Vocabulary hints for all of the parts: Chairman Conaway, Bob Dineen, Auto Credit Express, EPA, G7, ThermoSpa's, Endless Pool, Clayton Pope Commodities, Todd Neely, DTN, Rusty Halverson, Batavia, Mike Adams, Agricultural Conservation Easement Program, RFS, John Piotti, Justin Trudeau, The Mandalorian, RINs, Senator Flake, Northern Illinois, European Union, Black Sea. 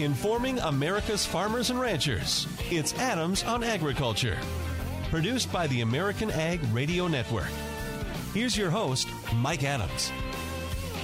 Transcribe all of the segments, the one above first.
informing America's farmers and ranchers. It's Adams on Agriculture, produced by the American Ag Radio Network. Here's your host, Mike Adams.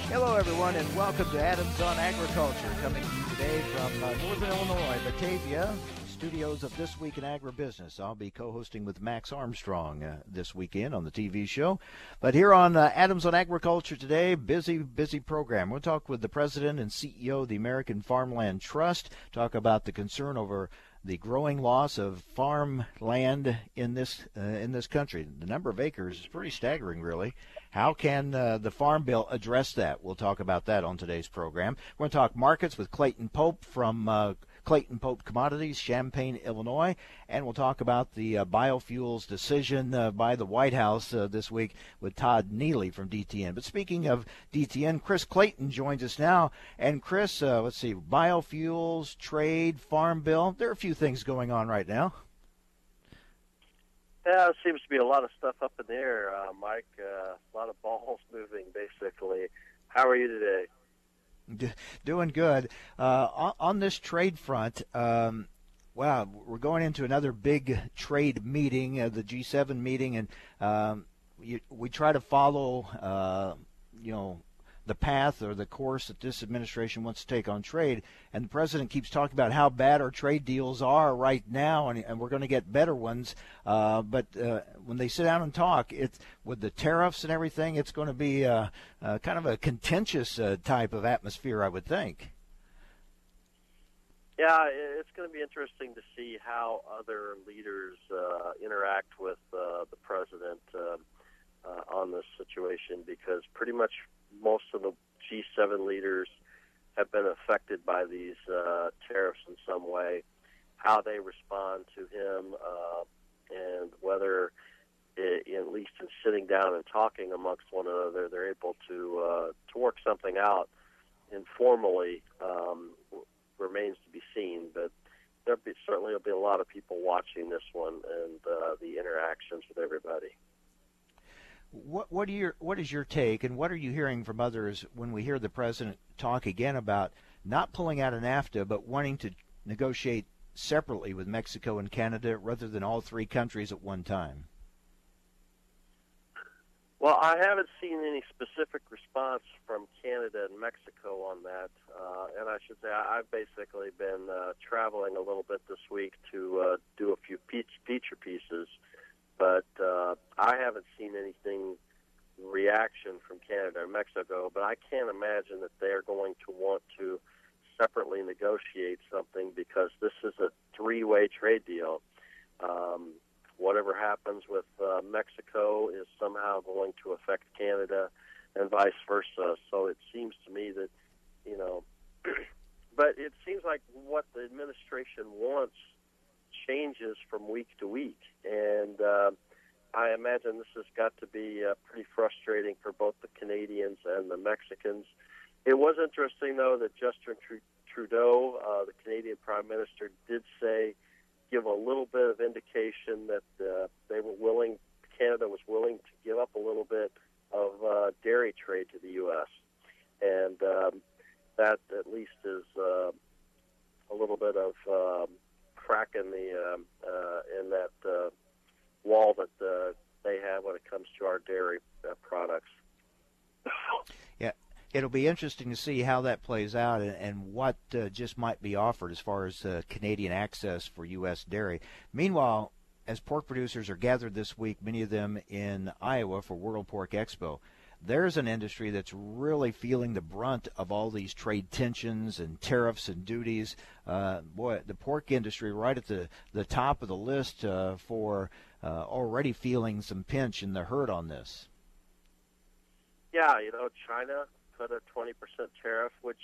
Hello, everyone, and welcome to Adams on Agriculture, coming to you today from Northern Illinois, Batavia, studios of This Week in Agribusiness. I'll be co-hosting with Max Armstrong this weekend on the TV show. But here on Adams on Agriculture today, busy program. We'll talk with the president and CEO of the American Farmland Trust, talk about the concern over the growing loss of farmland in this country. The number of acres is pretty staggering, really. How can the Farm Bill address that? We'll talk about that on today's program. We're going to talk markets with Clayton Pope from Clayton Pope Commodities, Champaign, Illinois, and we'll talk about the biofuels decision by the White House this week with Todd Neely from DTN. But speaking of DTN, Chris Clayton joins us now. And Chris, let's see, biofuels, trade, Farm Bill. There are a few things going on right now. Yeah, it seems to be a lot of stuff up in the air, Mike. A lot of balls moving, basically. How are you today? Doing good. On this trade front, wow, we're going into another big trade meeting, the G7 meeting, and we try to follow, the path or the course that this administration wants to take on trade. And the president keeps talking about how bad our trade deals are right now, and we're going to get better ones. But when they sit down and talk, it's with the tariffs and everything, it's going to be kind of a contentious type of atmosphere, I would think. Yeah, it's going to be interesting to see how other leaders interact with the president on this situation, because pretty much most of the G7 leaders have been affected by these tariffs in some way. How they respond to him, and whether, at least in sitting down and talking amongst one another, they're able to work something out informally remains to be seen. But certainly will be a lot of people watching this one and the interactions with everybody. What is your take, and what are you hearing from others when we hear the president talk again about not pulling out of NAFTA but wanting to negotiate separately with Mexico and Canada rather than all three countries at one time? Well, I haven't seen any specific response from Canada and Mexico on that, and I should say I've basically been traveling a little bit this week to do a few feature pieces. But I haven't seen anything reaction from Canada or Mexico, but I can't imagine that they're going to want to separately negotiate something, because this is a three-way trade deal. Whatever happens with Mexico is somehow going to affect Canada and vice versa. So it seems to me that, but it seems like what the administration wants changes from week to week, and I imagine this has got to be pretty frustrating for both the Canadians and the Mexicans. It was interesting, though, that Justin Trudeau, the Canadian Prime Minister, did say, give a little bit of indication that Canada was willing to give up a little bit of dairy trade to the U.S., and that at least is a little bit of crack in the in that wall that they have when it comes to our dairy products. Yeah, it'll be interesting to see how that plays out and what just might be offered as far as Canadian access for U.S. dairy. Meanwhile, as pork producers are gathered this week, many of them in Iowa for World Pork Expo, there's an industry that's really feeling the brunt of all these trade tensions and tariffs and duties. Boy, the pork industry right at the top of the list for already feeling some pinch in the herd on this. Yeah, China put a 20% tariff, which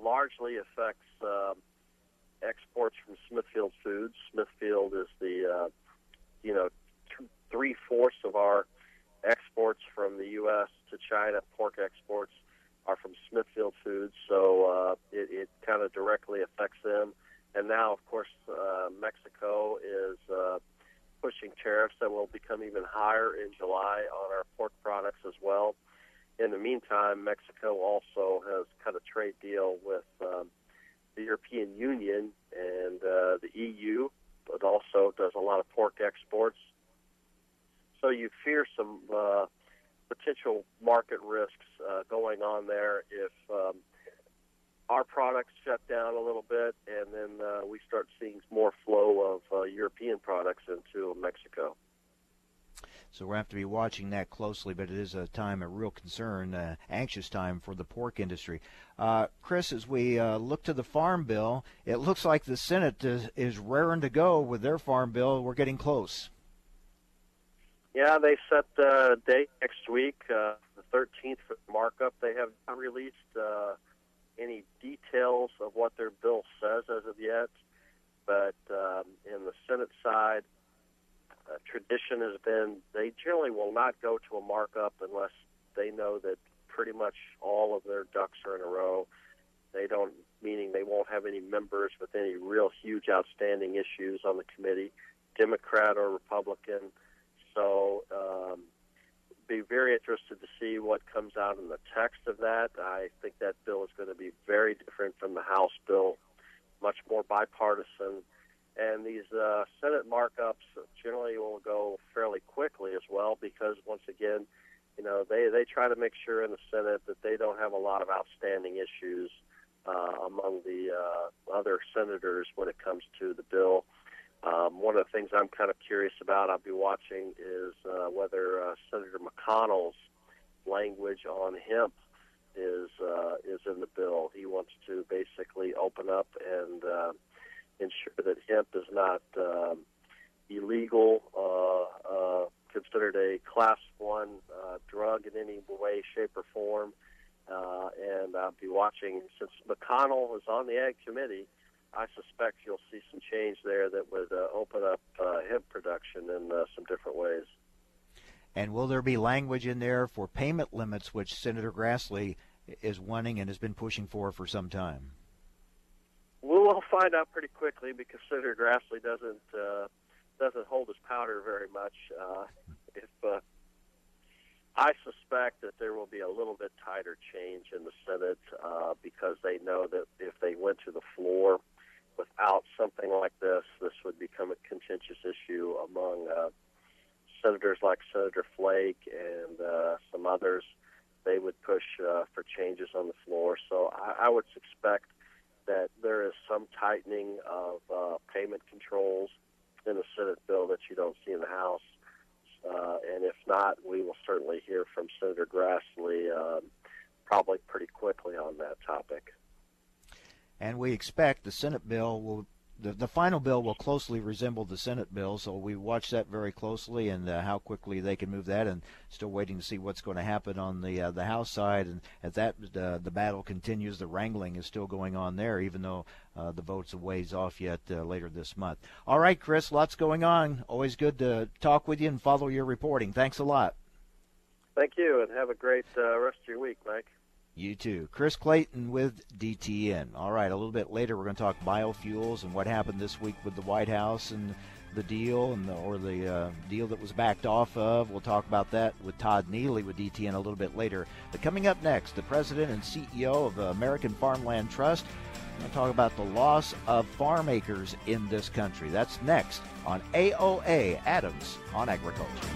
largely affects exports from Smithfield Foods. Smithfield is the, 3/4 of our exports from the U.S. to China. Pork exports are from Smithfield Foods, so it kind of directly affects them. And now, of course, Mexico is pushing tariffs that will become even higher in July on our pork products as well. In the meantime, Mexico also has cut a trade deal with the European Union lot of pork exports. So you fear some potential market risks going on there if our products shut down a little bit, and then we start seeing more flow of European products into Mexico. So we'll have to be watching that closely, but it is a time of real concern, anxious time for the pork industry. Chris, as we look to the Farm Bill, it looks like the Senate is raring to go with their Farm Bill. We're getting close. Yeah, they set the date next week, the 13th for the markup. They have not released any details of what their bill says as of yet, but in the Senate side, tradition has been they generally will not go to a markup unless they know that pretty much all of their ducks are in a row. They don't, meaning they won't have any members with any real huge outstanding issues on the committee, Democrat or Republican. So be very interested to see what comes out in the text of that. I think that bill is going to be very different from the House bill, much more bipartisan. And these Senate markups generally will go fairly quickly as well because, once again, you know, they try to make sure in the Senate that they don't have a lot of outstanding issues among the other senators when it comes to the bill. One of the things I'm kind of curious about I'll be watching is whether Senator McConnell's language on hemp is in the bill. He wants to basically open up and ensure that hemp is not illegal, considered a Class 1 drug in any way, shape, or form. And I'll be watching, since McConnell is on the Ag Committee, I suspect you'll see some change there that would open up hemp production in some different ways. And will there be language in there for payment limits, which Senator Grassley is wanting and has been pushing for some time? We'll find out pretty quickly because Senator Grassley doesn't hold his powder very much. If I suspect that there will be a little bit tighter change in the Senate because they know that if they went to the floor without something like this, this would become a contentious issue among senators like Senator Flake and some others. They would push for changes on the floor. So I would suspect that there is some tightening of payment controls in the Senate bill that you don't see in the House. And if not, we will certainly hear from Senator Grassley probably pretty quickly on that topic. And we expect the Senate bill will, the final bill will closely resemble the Senate bill, so we watch that very closely and how quickly they can move that, and still waiting to see what's going to happen on the House side. And at that, the battle continues. The wrangling is still going on there, even though the vote's a ways off yet later this month. All right, Chris, lots going on. Always good to talk with you and follow your reporting. Thanks a lot. Thank you, and have a great rest of your week, Mike. You too. Chris Clayton with DTN. All right, a little bit later we're going to talk biofuels and what happened this week with the White House and the deal, and the deal that was backed off of. We'll talk about that with Todd Neely with DTN a little bit later. But coming up next, the president and CEO of the American Farmland Trust. We're going to talk about the loss of farm acres in this country. That's next on AOA, Adams on Agriculture.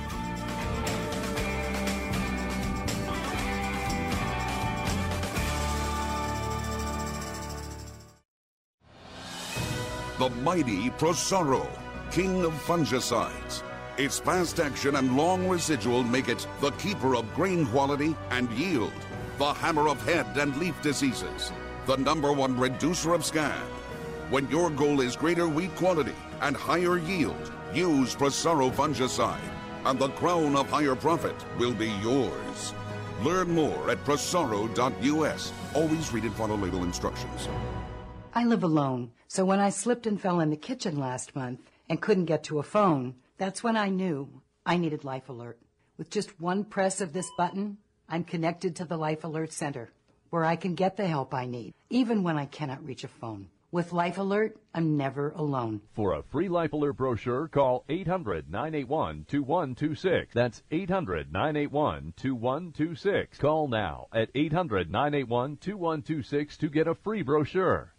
The mighty Prosaro, king of fungicides. Its fast action and long residual make it the keeper of grain quality and yield, the hammer of head and leaf diseases, the #1 reducer of scab. When your goal is greater wheat quality and higher yield, use Prosaro fungicide, and the crown of higher profit will be yours. Learn more at prosaro.us. Always read and follow label instructions. I live alone, so when I slipped and fell in the kitchen last month and couldn't get to a phone, that's when I knew I needed Life Alert. With just one press of this button, I'm connected to the Life Alert Center, where I can get the help I need, even when I cannot reach a phone. With Life Alert, I'm never alone. For a free Life Alert brochure, call 800-981-2126. That's 800-981-2126. Call now at 800-981-2126 to get a free brochure.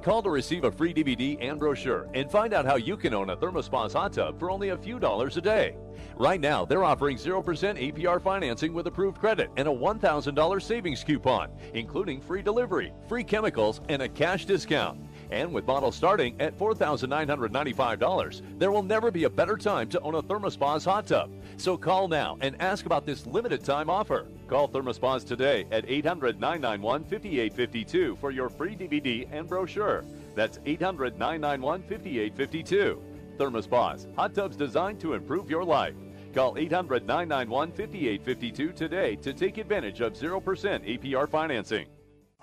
Call to receive a free DVD and brochure and find out how you can own a ThermoSpa's hot tub for only a few dollars a day. Right now, they're offering 0% APR financing with approved credit and a $1,000 savings coupon, including free delivery, free chemicals, and a cash discount. And with models starting at $4,995, there will never be a better time to own a ThermoSpa's hot tub. So call now and ask about this limited time offer. Call ThermoSpa's today at 800-991-5852 for your free DVD and brochure. That's 800-991-5852. ThermoSpa's, hot tubs designed to improve your life. Call 800-991-5852 today to take advantage of 0% APR financing.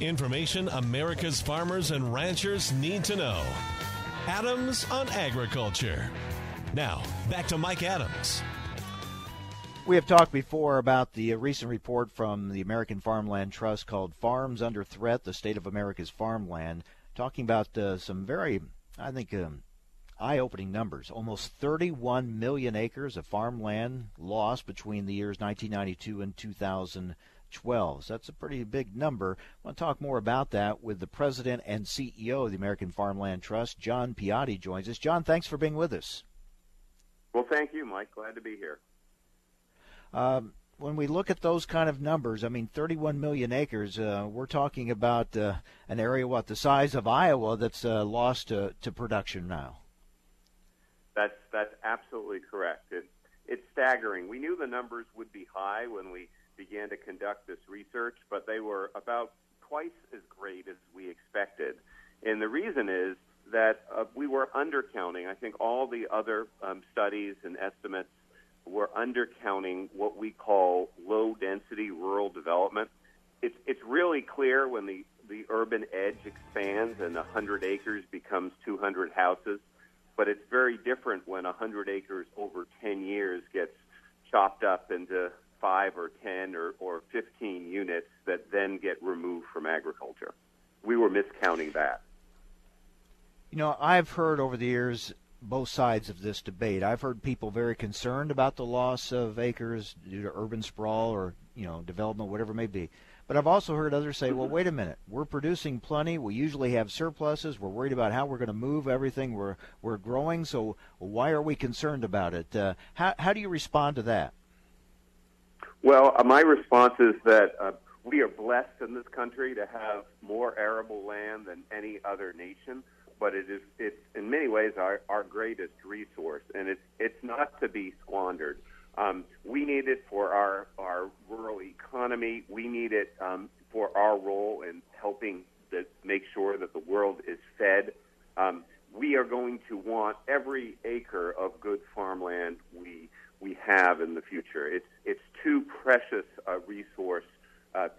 Information America's farmers and ranchers need to know. Adams on Agriculture. Now, back to Mike Adams. We have talked before about the recent report from the American Farmland Trust called Farms Under Threat, the State of America's Farmland, talking about some very, I think, eye-opening numbers. Almost 31 million acres of farmland lost between the years 1992 and 2012. So that's a pretty big number. I want to talk more about that with the president and CEO of the American Farmland Trust, John Piotti, joins us. John, thanks for being with us. Well, thank you, Mike. Glad to be here. When we look at those kind of numbers, I mean, 31 million acres, we're talking about an area what the size of Iowa that's lost to production now. That's absolutely correct. It's staggering. We knew the numbers would be high when we began to conduct this research, but they were about twice as great as we expected. And the reason is that we were undercounting. I think all the other studies and estimates were undercounting what we call low-density rural development. It's really clear when the urban edge expands and 100 acres becomes 200 houses, but it's very different when 100 acres over 10 years gets chopped up into 5 or 10 or 15 units that then get removed from agriculture. We were miscounting that. You know, I've heard over the years both sides of this debate. I've heard people very concerned about the loss of acres due to urban sprawl or, you know, development, whatever it may be. But I've also heard others say, well, wait a minute, we're producing plenty. We usually have surpluses. We're worried about how we're going to move everything. We're growing, so why are we concerned about it? How do you respond to that? Well, my response is that we are blessed in this country to have more arable land than any other nation, but it's in many ways our greatest resource, and it's not to be squandered. We need it for our rural economy. We need it for our role in helping make sure that the world is fed. We are going to want every acre of good farmland we have in the future. It's too precious a resource to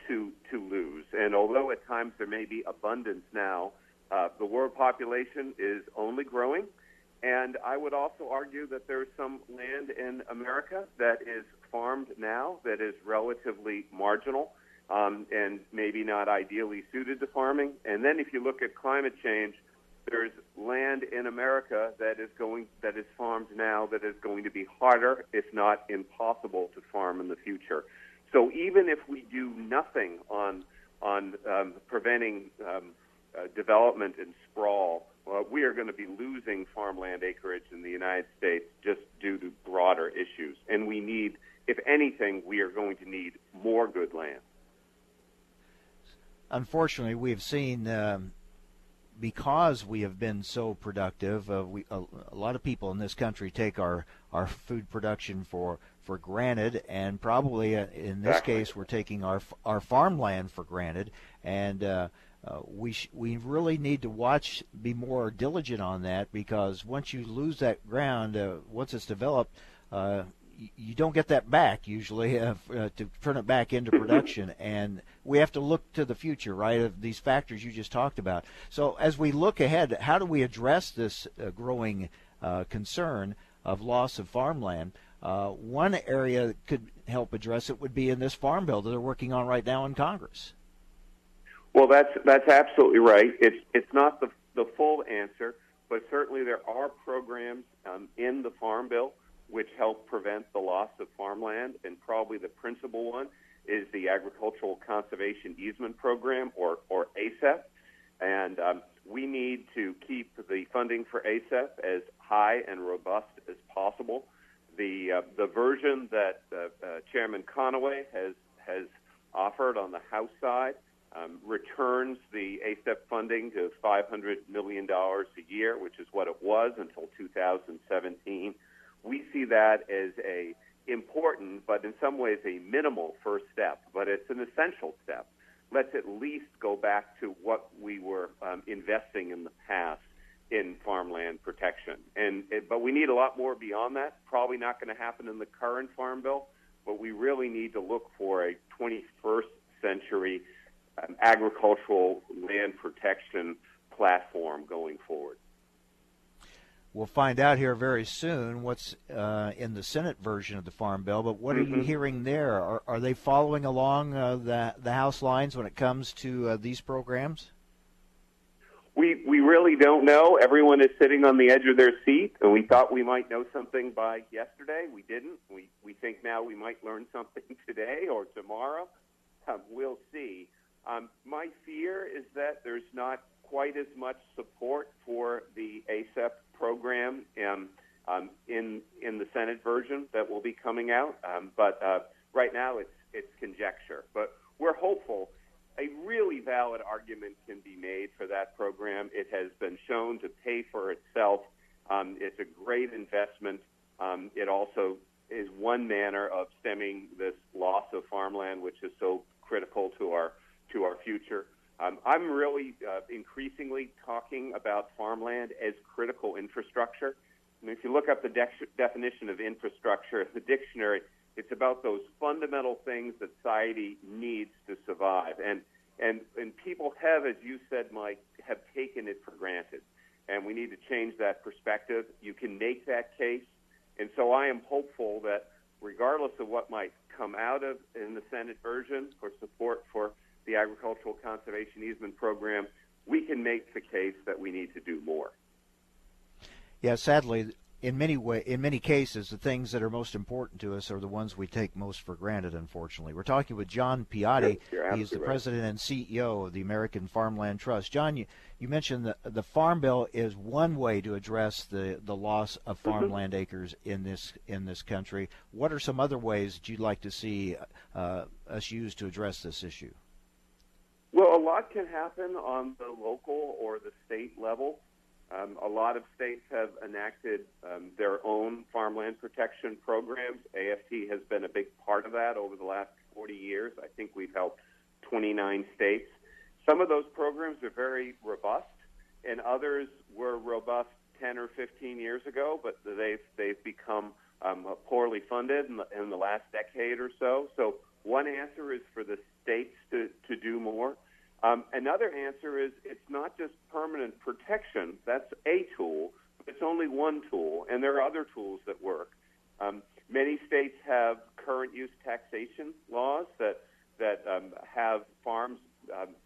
lose. And although at times there may be abundance now, the world population is only growing, and I would also argue that there's some land in America that is farmed now that is relatively marginal and maybe not ideally suited to farming. And then if you look at climate change, There's land in America that is farmed now that is going to be harder, if not impossible, to farm in the future. So even if we do nothing on preventing development and sprawl, we are going to be losing farmland acreage in the United States just due to broader issues. And we need, if anything, we are going to need more good land. Unfortunately, we have seen, because we have been so productive, a lot of people in this country take our food production for granted, and probably in this case we're taking our farmland for granted, and we really need to watch, be more diligent on that, because once you lose that ground, once it's developed, you don't get that back usually to turn it back into production. And we have to look to the future, right, of these factors you just talked about. So as we look ahead, how do we address this growing concern of loss of farmland? One area that could help address it would be in this farm bill that they're working on right now in Congress. Well, that's absolutely right. It's not the full answer, but certainly there are programs in the farm bill which help prevent the loss of farmland, and probably the principal one is the Agricultural Conservation Easement Program, or ACEP, and we need to keep the funding for ACEP as high and robust as possible. The version that Chairman Conaway has offered on the House side returns the ACEP funding to $500 million a year, which is what it was until 2017. We see that as a important, but in some ways a minimal first step, but it's an essential step. Let's at least go back to what we were investing in the past in farmland protection. But we need a lot more beyond that. Probably not going to happen in the current farm bill, but we really need to look for a 21st century agricultural land protection platform going forward. We'll find out here very soon what's in the Senate version of the Farm Bill, but what are you hearing there? Are they following along the House lines when it comes to these programs? We really don't know. Everyone is sitting on the edge of their seat, and we thought we might know something by yesterday. We didn't. We think now we might learn something today or tomorrow. We'll see. My fear is that there's not quite as much support for the ACEP program in the Senate version that will be coming out, but right now it's conjecture. But we're hopeful. A really valid argument can be made for that program. It has been shown to pay for itself. It's a great investment. It also is one manner of stemming this loss of farmland, which is so critical to our future. I'm really increasingly talking about farmland as critical infrastructure. And if you look up the definition of infrastructure in the dictionary, it's about those fundamental things that society needs to survive. And people have, as you said, Mike, have taken it for granted. And we need to change that perspective. You can make that case. And so I am hopeful that regardless of what might come out of in the Senate version for support for the Agricultural Conservation Easement Program, we can make the case that we need to do more. Yeah, sadly, in many cases, the things that are most important to us are the ones we take most for granted, unfortunately. We're talking with John Piotti. He is the president and CEO of the American Farmland Trust. John, you mentioned the Farm Bill is one way to address the loss of farmland acres in this country. What are some other ways that you'd like to see us use to address this issue? Well, a lot can happen on the local or the state level. A lot of states have enacted their own farmland protection programs. AFT has been a big part of that over the last 40 years. I think we've helped 29 states. Some of those programs are very robust, and others were robust 10 or 15 years ago, but they've become poorly funded in the last decade or so. So one answer is for the states to do more. Another answer is it's not just permanent protection. That's a tool. It's only one tool, and there are other tools that work. Many states have current use taxation laws that have farms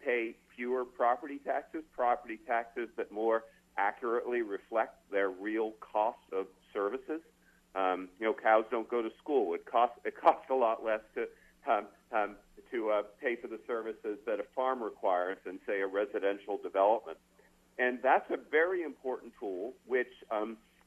pay fewer property taxes that more accurately reflect their real cost of services. Cows don't go to school. It costs a lot less to pay for the services that a farm requires than, say, a residential development. And that's a very important tool, which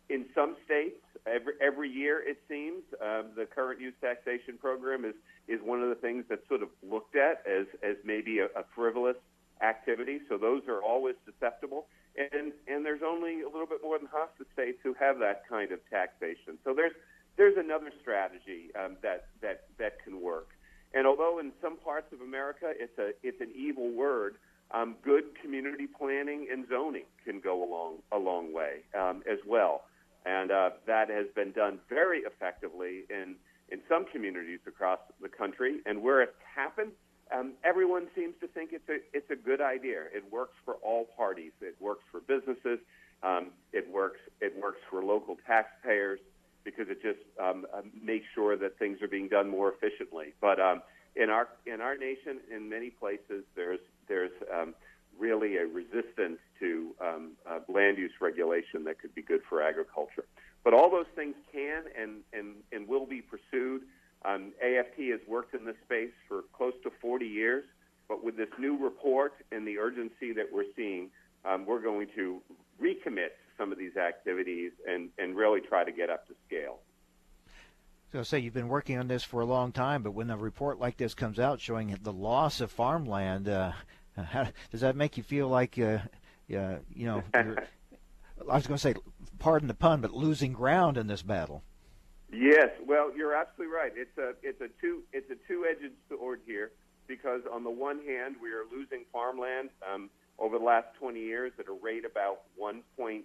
in some states, every year it seems, the current use taxation program is one of the things that's sort of looked at as maybe a frivolous activity. So those are always susceptible. And there's only a little bit more than half the states who have that kind of taxation. So there's another strategy that can work. And although in some parts of America it's an evil word, good community planning and zoning can go a long way as well. And that has been done very effectively in some communities across the country. And where it's happened, everyone seems to think it's a good idea. It works for all parties. It works for businesses. It works for local taxpayers because it just makes sure that things are being done more efficiently. But in our nation, in many places, there's really a resistance to land use regulation that could be good for agriculture. But all those things can and will be pursued. AFT has worked in this space for close to 40 years, but with this new report and the urgency that we're seeing, we're going to recommit to some of these activities and really try to get up to scale. So, say you've been working on this for a long time, but when a report like this comes out showing the loss of farmland, how does that make you feel like, I was going to say, pardon the pun, but losing ground in this battle? Yes, well, you're absolutely right. It's a two-edged sword here because on the one hand, we are losing farmland over the last 20 years at a rate about 1.5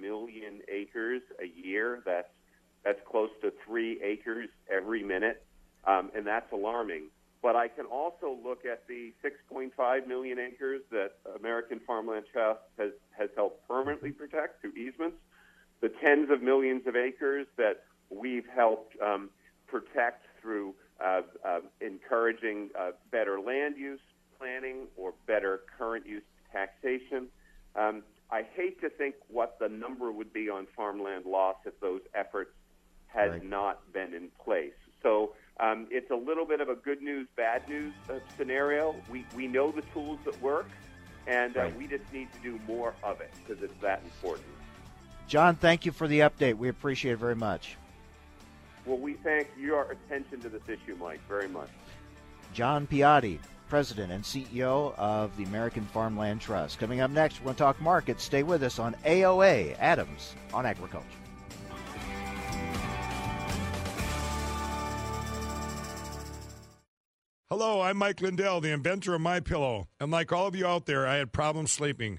million acres a year. That's close to 3 acres every minute, and that's alarming. But I can also look at the 6.5 million acres that American Farmland Trust has helped permanently protect through easements, the tens of millions of acres that we've helped protect through encouraging better land use planning or better current use taxation. I hate to think what the number would be on farmland loss if those efforts had not been in place. So it's a little bit of a good news, bad news scenario. We know the tools that work, and we just need to do more of it because it's that important. John, thank you for the update. We appreciate it very much. Well, we thank your attention to this issue, Mike, very much. John Piotti, President and CEO of the American Farmland Trust. Coming up next, we're going to talk markets. Stay with us on AOA, Adams on Agriculture. Hello, I'm Mike Lindell, the inventor of MyPillow. And like all of you out there, I had problems sleeping.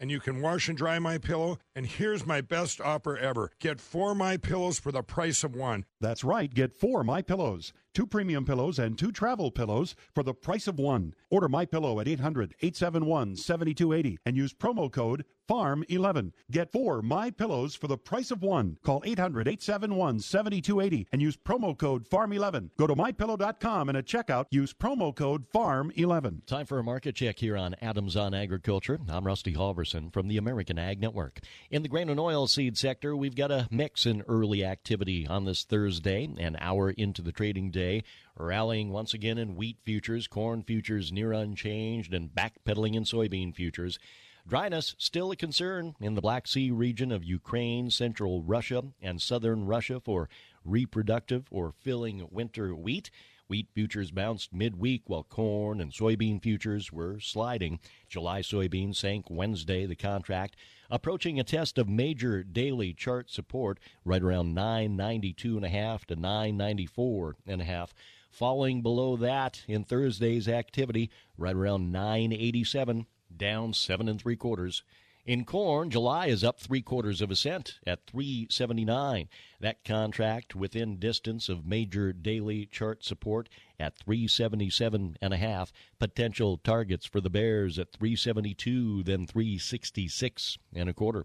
and you can wash and dry MyPillow. And here's my best offer ever. Get 4 MyPillows for the price of one. That's right. Get 4 MyPillows, 2 premium pillows and 2 travel pillows for the price of one. Order MyPillow at 800-871-7280 and use promo code FARM11. Get 4 MyPillows for the price of one. Call 800-871-7280 and use promo code FARM11. Go to MyPillow.com and at checkout, use promo code FARM11. Time for a market check here on Adams on Agriculture. I'm Rusty Halverson from the American Ag Network. In the grain and oilseed sector, we've got a mix in early activity on this Thursday, an hour into the trading day, rallying once again in wheat futures, corn futures near unchanged, and backpedaling in soybean futures. Dryness still a concern in the Black Sea region of Ukraine, central Russia, and southern Russia for reproductive or filling winter wheat. Wheat futures bounced midweek while corn and soybean futures were sliding. July soybeans sank Wednesday, the contract, approaching a test of major daily chart support right around 992.5 to 994.5. Falling below that in Thursday's activity right around 987, down 7 3/4. In corn, July is up 0.75 cents at $3.79. That contract within distance of major daily chart support at $3.77.5. Potential targets for the bears at $3.72, then $3.66.25.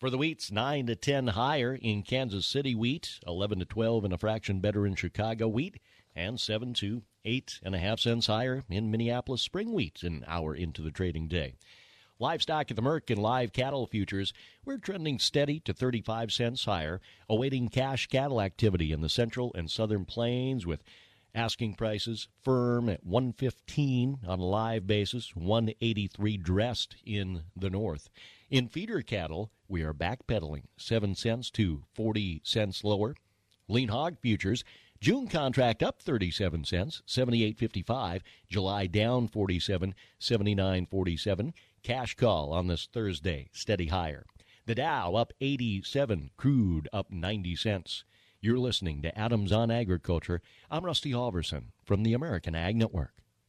For the wheats, 9 to 10 higher in Kansas City wheat, 11 to 12 and a fraction better in Chicago wheat, and 7 to 8.5 cents higher in Minneapolis spring wheat an hour into the trading day. Livestock at the Merck and live cattle futures, we're trending steady to 35 cents higher, awaiting cash cattle activity in the central and southern plains with asking prices firm at $115 on a live basis, $183 dressed in the north. In feeder cattle, we are backpedaling 7 cents to 40 cents lower. Lean hog futures, June contract up 37 cents, $78.55. July down 47, $79.47. Cash call on this Thursday, steady higher. The Dow up 87, crude up 90 cents. You're listening to Adams on Agriculture. I'm Rusty Halverson from the American Ag Network.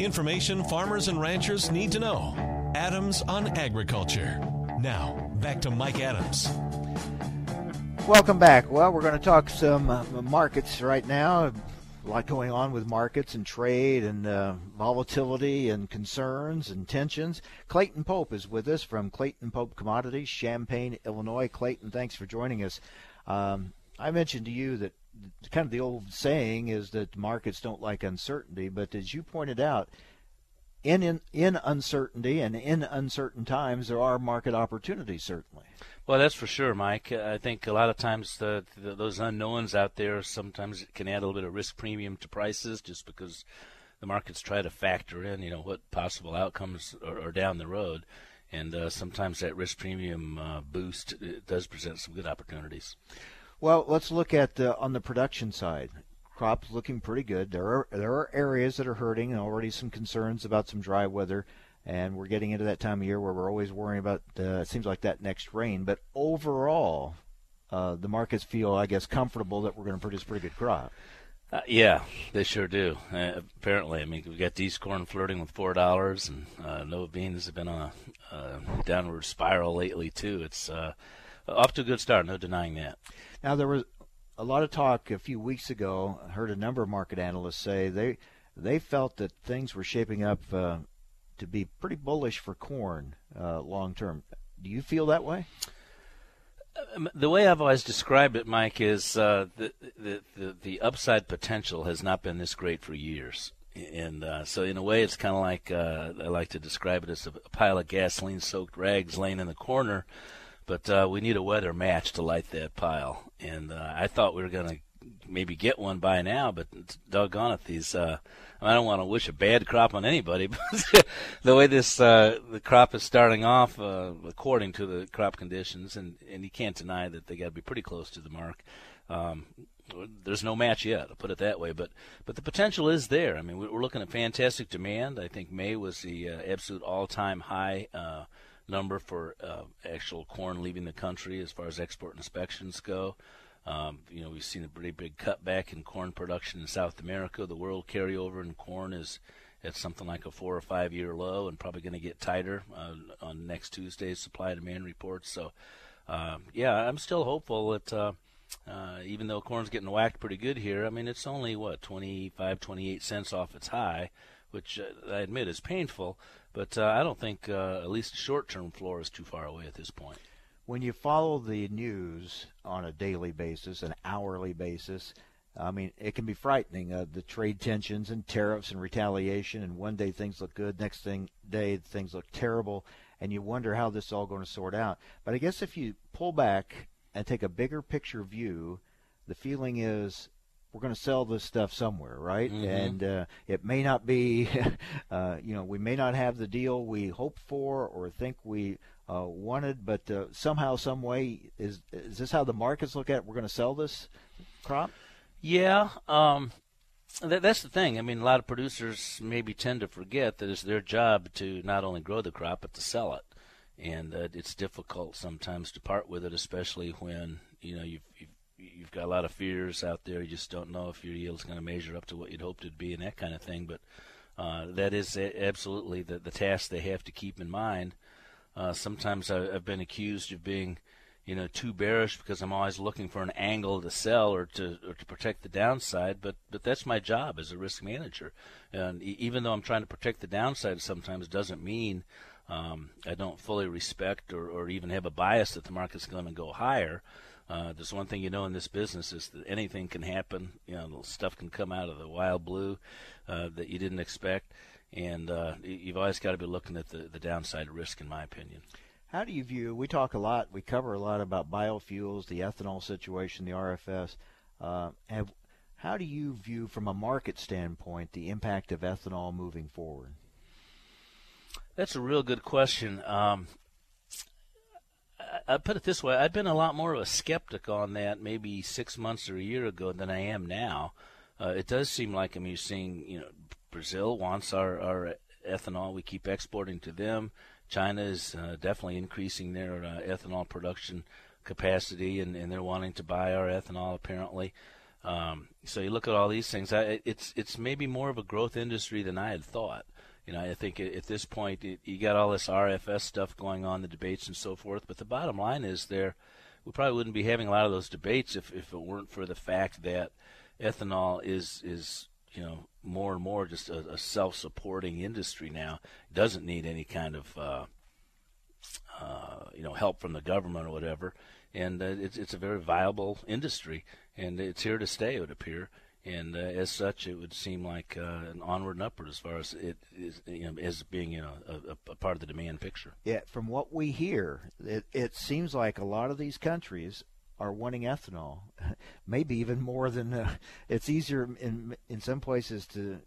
Information farmers and ranchers need to know. Adams on Agriculture. Now, back to Mike Adams. Welcome back. Well, we're going to talk some markets right now. A lot going on with markets and trade and volatility and concerns and tensions. Clayton Pope is with us from Clayton Pope Commodities, Champaign, Illinois. Clayton, thanks for joining us. I mentioned to you that kind of the old saying is that markets don't like uncertainty, but as you pointed out, in uncertainty and in uncertain times, there are market opportunities, certainly. Well, that's for sure, Mike. I think a lot of times those unknowns out there sometimes can add a little bit of risk premium to prices just because the markets try to factor in, what possible outcomes are down the road. And sometimes that risk premium boost does present some good opportunities. Well, let's look at on the production side. Crops looking pretty good. There are areas that are hurting and already some concerns about some dry weather, and we're getting into that time of year where we're always worrying about it seems like that next rain. But overall, the markets feel, I guess, comfortable that we're going to produce a pretty good crop. Yeah, they sure do. Apparently, we've got these corn flirting with $4, and no beans have been on a downward spiral lately too. It's off to a good start, no denying that. Now, there was a lot of talk a few weeks ago. I heard a number of market analysts say they felt that things were shaping up to be pretty bullish for corn long term. Do you feel that way? The way I've always described it, Mike, is the upside potential has not been this great for years. And so in a way, it's kind of like I like to describe it as a pile of gasoline-soaked rags laying in the corner. But we need a weather match to light that pile. And I thought we were going to maybe get one by now, but doggone it, these I don't want to wish a bad crop on anybody, but the way this the crop is starting off according to the crop conditions, and you can't deny that they got to be pretty close to the mark. There's no match yet, I'll put it that way, but the potential is there. We're looking at fantastic demand. I think May was the absolute all-time high number for actual corn leaving the country as far as export inspections go. We've seen a pretty big cutback in corn production in South America. The world carryover in corn is at something like a 4 or 5 year low and probably going to get tighter on next Tuesday's supply and demand report. So, I'm still hopeful that even though corn's getting whacked pretty good here, it's only, 25, 28 cents off its high. which I admit is painful, but I don't think at least short-term floor is too far away at this point. When you follow the news on a daily basis, an hourly basis, I mean, it can be frightening, the trade tensions and tariffs and retaliation, and one day things look good, next day things look terrible, and you wonder how this is all going to sort out. But I guess if you pull back and take a bigger picture view, the feeling is we're going to sell this stuff somewhere, right? Mm-hmm. And it may not be, we may not have the deal we hoped for or think we wanted, but somehow, some way, is this how the markets look at it? We're going to sell this crop? Yeah, that's the thing. I mean, a lot of producers maybe tend to forget that it's their job to not only grow the crop but to sell it, and it's difficult sometimes to part with it, especially when you've got a lot of fears out there. You just don't know if your yield's going to measure up to what you'd hoped it'd be and that kind of thing. But that is absolutely the task they have to keep in mind. Sometimes I've been accused of being too bearish because I'm always looking for an angle to sell or to protect the downside, but that's my job as a risk manager. And even though I'm trying to protect the downside, sometimes doesn't mean I don't fully respect or even have a bias that the market's going to go higher. There's one thing in this business is that anything can happen. Stuff can come out of the wild blue that you didn't expect, and you've always got to be looking at the downside risk, in my opinion. How do you view, we cover a lot about biofuels, the ethanol situation, the RFS. How do you view from a market standpoint the impact of ethanol moving forward? That's a real good question. I'll put it this way. I've been a lot more of a skeptic on that maybe 6 months or a year ago than I am now. It does seem like I'm seeing, Brazil wants our ethanol. We keep exporting to them. China is definitely increasing their ethanol production capacity, and they're wanting to buy our ethanol apparently. So you look at all these things. It's maybe more of a growth industry than I had thought. I think at this point you got all this RFS stuff going on, the debates and so forth. But the bottom line is we probably wouldn't be having a lot of those debates if it weren't for the fact that ethanol is more and more just a self-supporting industry now. It doesn't need any kind of help from the government or whatever, and it's a very viable industry, and it's here to stay, it would appear, and as such it would seem like an onward and upward as far as it is, as being a part of the demand picture. Yeah, from what we hear, it seems like a lot of these countries are wanting ethanol, maybe even more than it's easier in some places to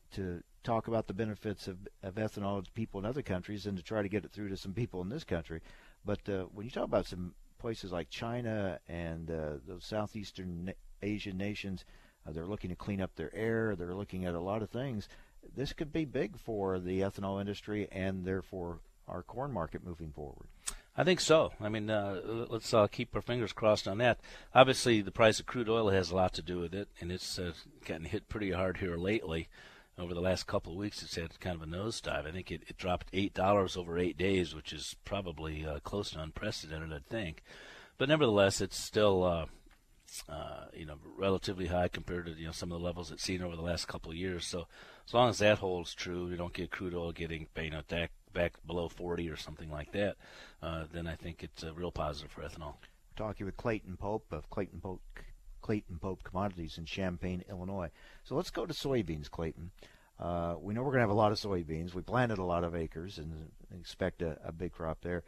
talk about the benefits of ethanol to people in other countries than to try to get it through to some people in this country. But when you talk about some places like China and those Southeastern Asian nations, they're looking to clean up their air. They're looking at a lot of things. This could be big for the ethanol industry and therefore our corn market moving forward. I think so. I mean, let's keep our fingers crossed on that. Obviously, the price of crude oil has a lot to do with it, and it's gotten hit pretty hard here lately. Over the last couple of weeks, it's had kind of a nosedive. I think it dropped $8 over 8 days, which is probably close to unprecedented, I think. But nevertheless, it's still, relatively high compared to some of the levels it's seen over the last couple of years. So as long as that holds true, we don't get crude oil getting back below 40 or something like that, then I think it's a real positive for ethanol. We're talking with Clayton Pope of Clayton Pope Commodities in Champaign, Illinois. So let's go to soybeans, Clayton. We know we're going to have a lot of soybeans. We planted a lot of acres and expect a big crop there.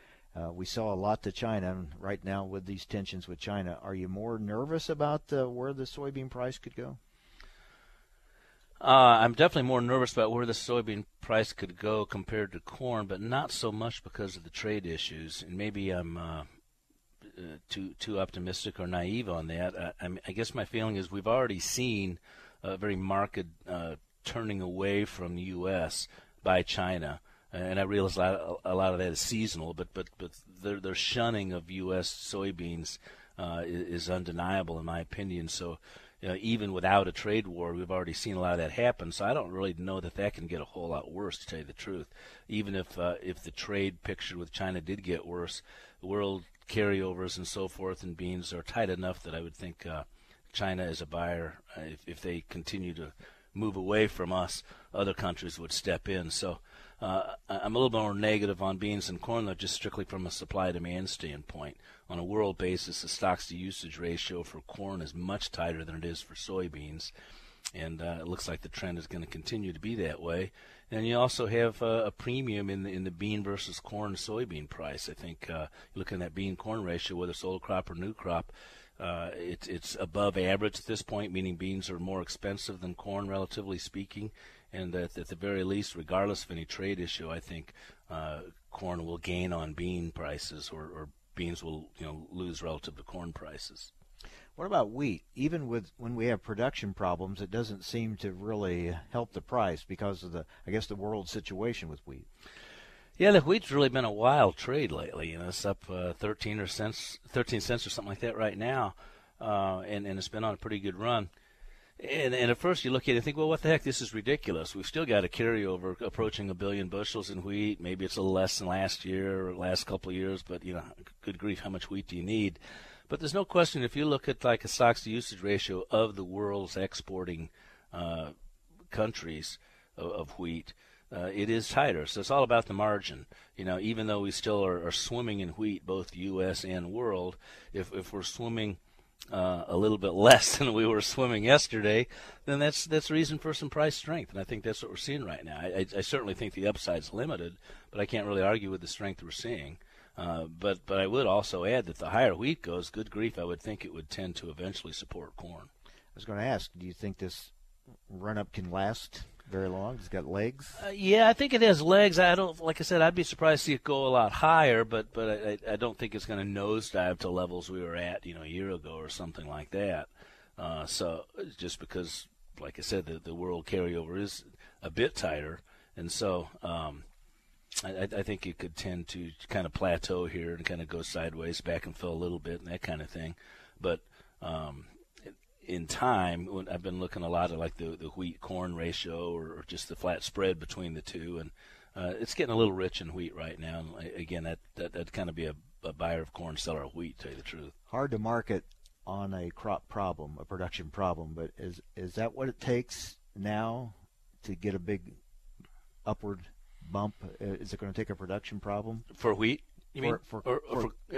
We saw a lot to China, and right now with these tensions with China, are you more nervous about where the soybean price could go? I'm definitely more nervous about where the soybean price could go compared to corn, but not so much because of the trade issues. And maybe I'm too optimistic or naive on that. I guess my feeling is we've already seen a very marked turning away from the U.S. by China, and I realize a lot of that is seasonal, but their shunning of U.S. soybeans is undeniable in my opinion. So. Even without a trade war, we've already seen a lot of that happen. So I don't really know that can get a whole lot worse, to tell you the truth. Even if the trade picture with China did get worse, world carryovers and so forth and beans are tight enough that I would think China as a buyer, if they continue to move away from us, other countries would step in. So I'm a little more negative on beans and corn, though, just strictly from a supply-demand standpoint. On a world basis, the stocks-to-usage ratio for corn is much tighter than it is for soybeans, and it looks like the trend is going to continue to be that way. And you also have a premium in the bean versus corn soybean price. I think looking at that bean-corn ratio, whether it's old crop or new crop, it's above average at this point, meaning beans are more expensive than corn, relatively speaking. And at the very least, regardless of any trade issue, I think corn will gain on bean prices, or beans will lose relative to corn prices. What about wheat? Even when we have production problems, it doesn't seem to really help the price because of the world situation with wheat. Yeah, the wheat's really been a wild trade lately. It's up 13 cents or something like that right now, and it's been on a pretty good run. And at first you look at it and think, well, what the heck? This is ridiculous. We've still got a carryover approaching 1 billion bushels in wheat. Maybe it's a little less than last year or last couple of years, but good grief, how much wheat do you need? But there's no question, if you look at like a stocks-to-usage ratio of the world's exporting countries of wheat, it is tighter. So it's all about the margin. Even though we still are swimming in wheat, both U.S. and world, if we're swimming a little bit less than we were swimming yesterday, then that's reason for some price strength, and I think that's what we're seeing right now. I certainly think the upside's limited, but I can't really argue with the strength we're seeing. But I would also add that the higher wheat goes, good grief, I would think it would tend to eventually support corn. I was going to ask, do you think this run-up can last very long? It's got legs? Yeah, I think it has legs. Like I said, I'd be surprised to see it go a lot higher, but I don't think it's going to nosedive to levels we were at, a year ago or something like that. So just because, like I said, the world carryover is a bit tighter, and so I think it could tend to kind of plateau here and kind of go sideways, back and fill a little bit, and that kind of thing. But in time, I've been looking a lot at like the wheat-corn ratio, or just the flat spread between the two, and it's getting a little rich in wheat right now. And again, that'd kind of be a buyer of corn, seller of wheat, to tell you the truth. Hard to market on a crop problem, a production problem, but is that what it takes now to get a big upward bump? Is it going to take a production problem for wheat? You mean for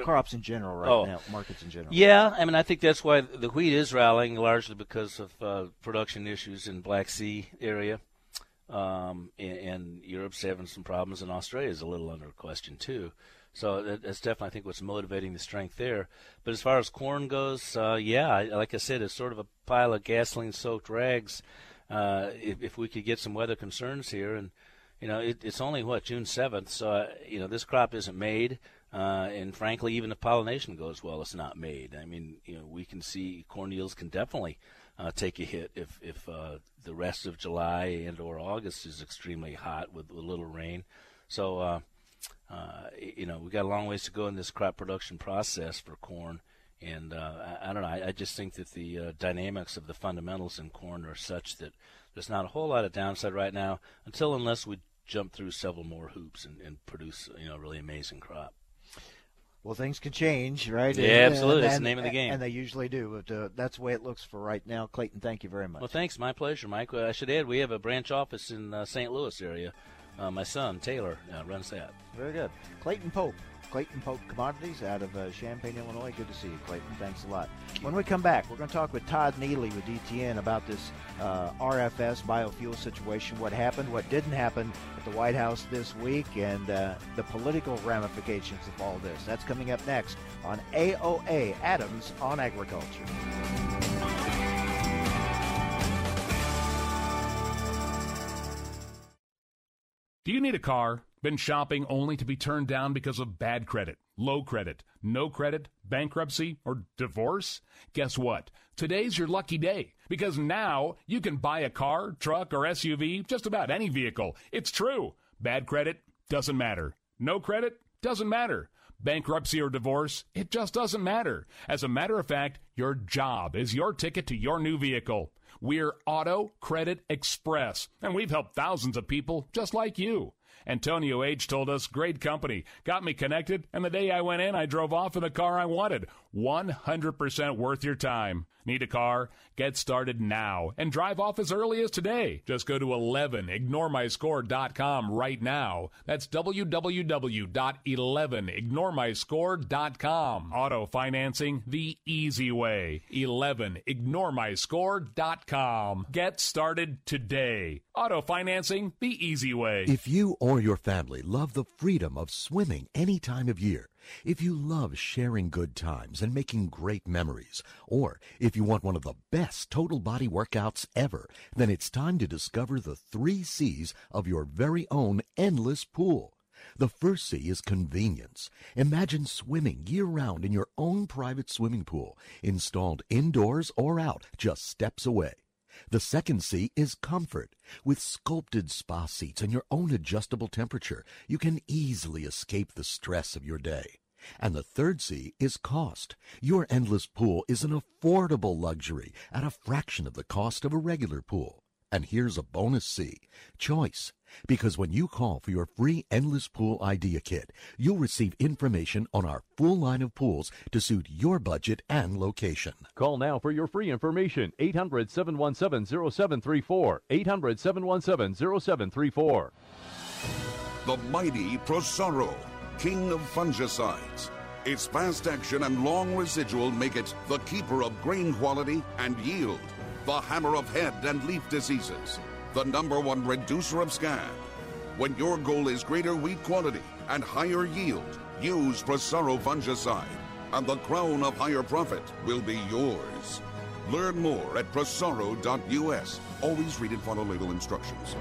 crops in general now, markets in general? Yeah, I mean, I think that's why the wheat is rallying, largely because of production issues in Black Sea area, and Europe's having some problems, and Australia's a little under question too. So that's definitely, I think, what's motivating the strength there. But as far as corn goes, like I said, it's sort of a pile of gasoline-soaked rags. If we could get some weather concerns here, and it's only, June 7th, so, this crop isn't made, and frankly, even if pollination goes well, it's not made. I mean, we can see corn yields can definitely take a hit if the rest of July and or August is extremely hot with little rain. So, we got a long ways to go in this crop production process for corn, and I don't know, I just think that the dynamics of the fundamentals in corn are such that there's not a whole lot of downside right now, unless we jump through several more hoops and produce, a really amazing crop. Well, things can change, right? Yeah, absolutely. That's the name of the game. And they usually do, but that's the way it looks for right now. Clayton, thank you very much. Well, thanks. My pleasure, Mike. I should add, we have a branch office in St. Louis area. My son, Taylor, runs that. Very good. Clayton Pope Commodities out of Champaign, Illinois. Good to see you, Clayton. Thanks a lot. When we come back, we're going to talk with Todd Neely with DTN about this RFS biofuel situation, what happened, what didn't happen at the White House this week, and the political ramifications of all this. That's coming up next on AOA, Adams on Agriculture. Do you need a car? Been shopping only to be turned down because of bad credit, low credit, no credit, bankruptcy, or divorce? Guess what? Today's your lucky day, because now you can buy a car, truck, or SUV, just about any vehicle. It's true. Bad credit doesn't matter. No credit doesn't matter. Bankruptcy or divorce, it just doesn't matter. As a matter of fact, your job is your ticket to your new vehicle. We're Auto Credit Express, and we've helped thousands of people just like you. Antonio H. told us, great company, got me connected, and the day I went in, I drove off in the car I wanted. 100% worth your time. Need a car? Get started now and drive off as early as today. Just go to 11ignoremyscore.com right now. That's www.11ignoremyscore.com. Auto financing the easy way. 11ignoremyscore.com. Get started today. Auto financing the easy way. If you or your family love the freedom of swimming any time of year, if you love sharing good times and making great memories, or if you want one of the best total body workouts ever, then it's time to discover the 3 C's of your very own Endless Pool. The first C is convenience. Imagine swimming year-round in your own private swimming pool, installed indoors or out, just steps away. The second C is comfort. With sculpted spa seats and your own adjustable temperature, you can easily escape the stress of your day. And the third C is cost. Your Endless Pool is an affordable luxury at a fraction of the cost of a regular pool. And here's a bonus C, choice. Because when you call for your free Endless Pool Idea Kit, you'll receive information on our full line of pools to suit your budget and location. Call now for your free information. 800-717-0734. 800-717-0734. The mighty Prosaro, king of fungicides. Its fast action and long residual make it the keeper of grain quality and yield, the hammer of head and leaf diseases, the #1 reducer of scab. When your goal is greater wheat quality and higher yield, use Prosaro fungicide, and the crown of higher profit will be yours. Learn more at prosaro.us. Always read and follow label instructions.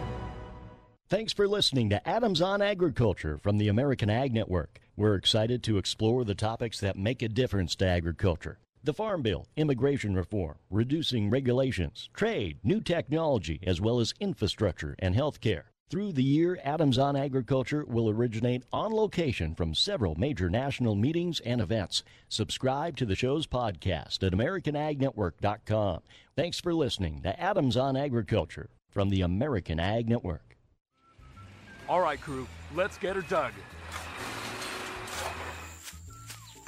Thanks for listening to Adams on Agriculture from the American Ag Network. We're excited to explore the topics that make a difference to agriculture. The Farm Bill, immigration reform, reducing regulations, trade, new technology, as well as infrastructure and health care. Through the year, Adams on Agriculture will originate on location from several major national meetings and events. Subscribe to the show's podcast at AmericanAgNetwork.com. Thanks for listening to Adams on Agriculture from the American Ag Network. All right, crew, let's get her dug.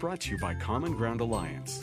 Brought to you by Common Ground Alliance.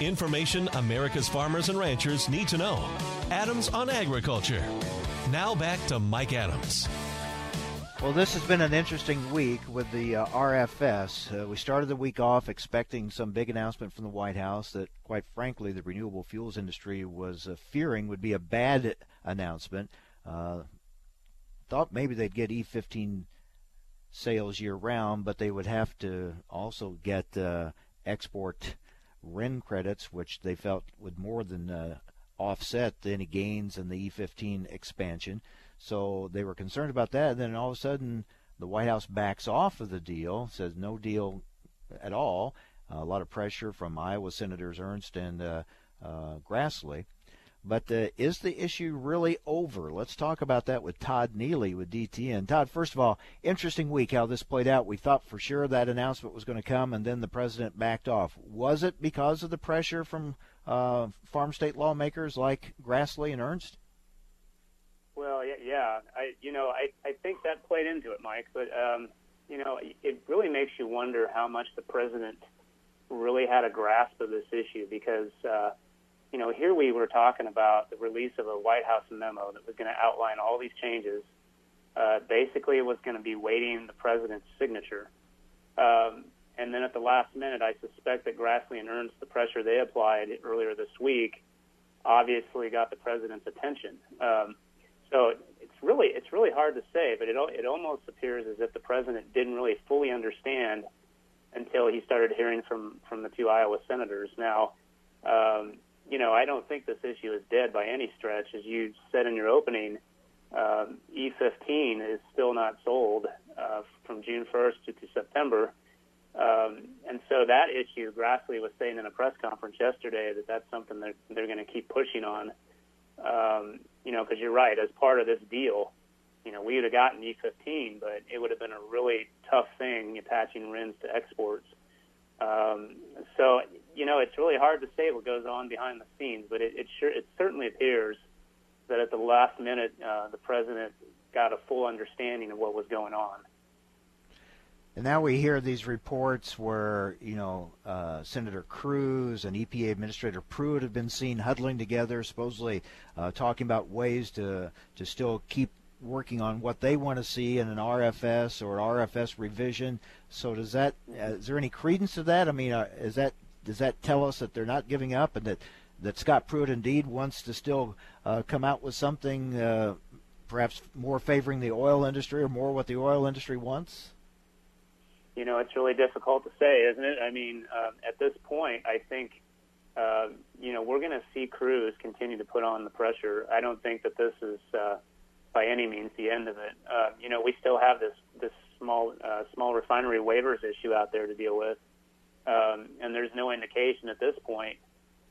Information America's farmers and ranchers need to know. Adams on Agriculture. Now back to Mike Adams. Well, this has been an interesting week with the RFS. We started the week off expecting some big announcement from the White House that, quite frankly, the renewable fuels industry was fearing would be a bad announcement. Thought maybe they'd get E15 sales year-round, but they would have to also get export RIN credits, which they felt would more than offset any gains in the E15 expansion. So they were concerned about that. And then all of a sudden, the White House backs off of the deal, says no deal at all. A lot of pressure from Iowa Senators Ernst and Grassley. But is the issue really over? Let's talk about that with Todd Neely with DTN. Todd, first of all, interesting week how this played out. We thought for sure that announcement was going to come, and then the president backed off. Was it because of the pressure from farm state lawmakers like Grassley and Ernst? Well, yeah. I think that played into it, Mike. But, it really makes you wonder how much the president really had a grasp of this issue because here we were talking about the release of a White House memo that was going to outline all these changes. Basically, it was going to be waiting the president's signature. And then at the last minute, I suspect that Grassley and Ernst, the pressure they applied earlier this week, obviously got the president's attention. So it's really hard to say, but it almost appears as if the president didn't really fully understand until he started hearing from the two Iowa senators. Now, I don't think this issue is dead by any stretch. As you said in your opening, E15 is still not sold from June 1st to September. And so that issue, Grassley was saying in a press conference yesterday that that's something that they're going to keep pushing on, because you're right, as part of this deal, we would have gotten E15, but it would have been a really tough thing attaching RINs to exports. So it's really hard to say what goes on behind the scenes, but it certainly appears that at the last minute, the president got a full understanding of what was going on. And now we hear these reports where, Senator Cruz and EPA Administrator Pruitt have been seen huddling together, supposedly talking about ways to still keep working on what they want to see in an RFS or an RFS revision. So is there any credence to that? I mean, does that tell us that they're not giving up and that Scott Pruitt indeed wants to still come out with something perhaps more favoring the oil industry or more what the oil industry wants? It's really difficult to say, isn't it? I mean, at this point, I think, we're going to see Cruz continue to put on the pressure. I don't think that this is by any means the end of it. We still have this small refinery waivers issue out there to deal with. And there's no indication at this point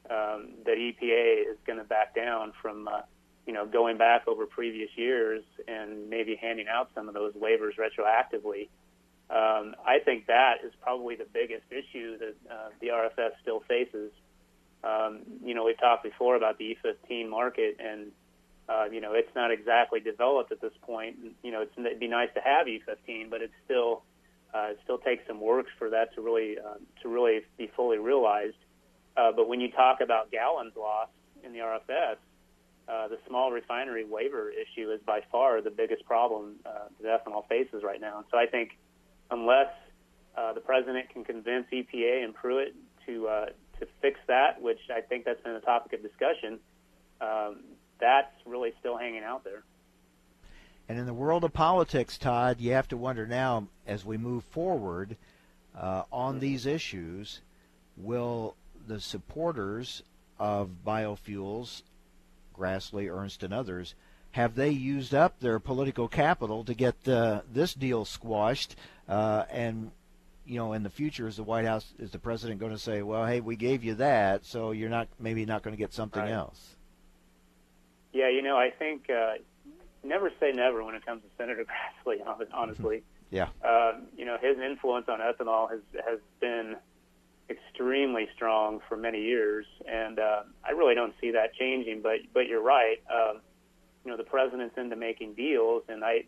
that EPA is going to back down from, going back over previous years and maybe handing out some of those waivers retroactively. I think that is probably the biggest issue that the RFS still faces. We've talked before about the E15 market, and it's not exactly developed at this point. It'd be nice to have E15, but it still takes some work for that to really be fully realized. But when you talk about gallons lost in the RFS, the small refinery waiver issue is by far the biggest problem that ethanol faces right now. And so I think, unless the president can convince EPA and Pruitt to fix that, which I think that's been a topic of discussion, that's really still hanging out there. And in the world of politics, Todd, you have to wonder now, as we move forward on these issues, will the supporters of biofuels, Grassley, Ernst, and others, have they used up their political capital to get this deal squashed? And in the future, is the president going to say, well, hey, we gave you that, so you're not going to get something else? Yeah, I think never say never when it comes to Senator Grassley, honestly. Yeah. His influence on ethanol has been extremely strong for many years, and I really don't see that changing, but you're right. The president's into making deals, and I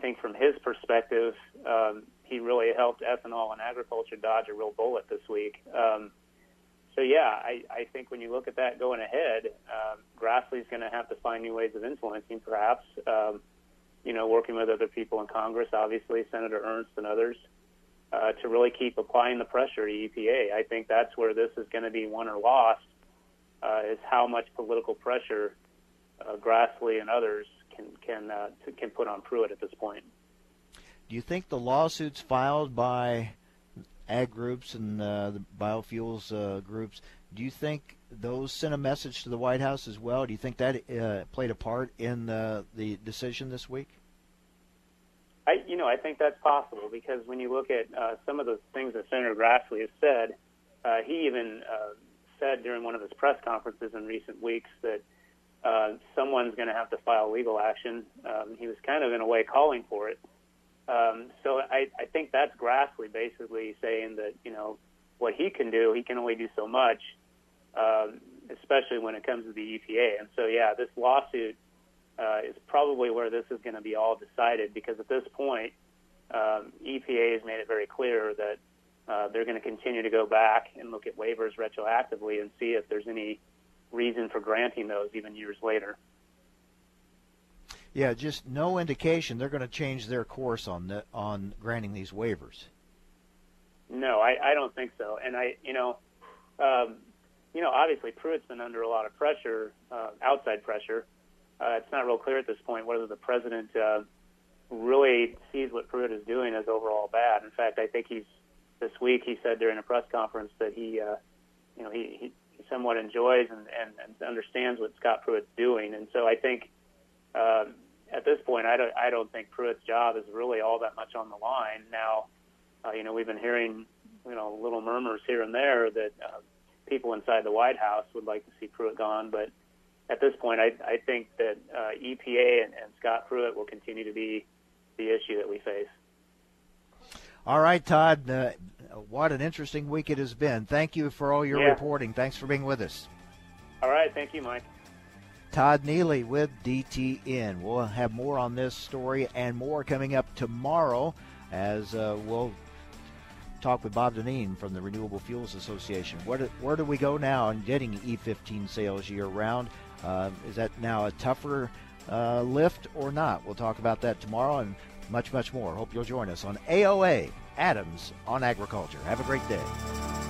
think from his perspective, he really helped ethanol and agriculture dodge a real bullet this week. I think when you look at that going ahead, Grassley's going to have to find new ways of influencing, perhaps, working with other people in Congress, obviously, Senator Ernst and others, to really keep applying the pressure to EPA. I think that's where this is going to be won or lost, is how much political pressure Grassley and others can put on Pruitt at this point. Do you think the lawsuits filed by ag groups and the biofuels groups, do you think those sent a message to the White House as well? Do you think that played a part in the decision this week? I think that's possible, because when you look at some of the things that Senator Grassley has said, he even said during one of his press conferences in recent weeks that someone's going to have to file legal action. He was kind of, in a way, calling for it. So I think that's Grassley basically saying that, what he can do, he can only do so much, especially when it comes to the EPA. And so, yeah, this lawsuit is probably where this is going to be all decided, because at this point, EPA has made it very clear that they're going to continue to go back and look at waivers retroactively and see if there's any reason for granting those even years later. Yeah, just no indication they're going to change their course on granting these waivers. No, I don't think so. And obviously Pruitt's been under a lot of pressure, outside pressure. It's not real clear at this point whether the president really sees what Pruitt is doing as overall bad. In fact, I think this week he said during a press conference that he somewhat enjoys and understands what Scott Pruitt's doing. And so I think at this point, I don't think Pruitt's job is really all that much on the line. Now, we've been hearing, little murmurs here and there that people inside the White House would like to see Pruitt gone. But at this point, I think that EPA and Scott Pruitt will continue to be the issue that we face. All right, Todd, what an interesting week it has been. Thank you for all your reporting. Thanks for being with us. All right. Thank you, Mike. Todd Neely with DTN. We'll have more on this story and more coming up tomorrow, as we'll talk with Bob Dineen from the Renewable Fuels Association. Where do we go now in getting E15 sales year-round? Is that now a tougher lift or not? We'll talk about that tomorrow and much, much more. Hope you'll join us on AOA, Adams on Agriculture. Have a great day.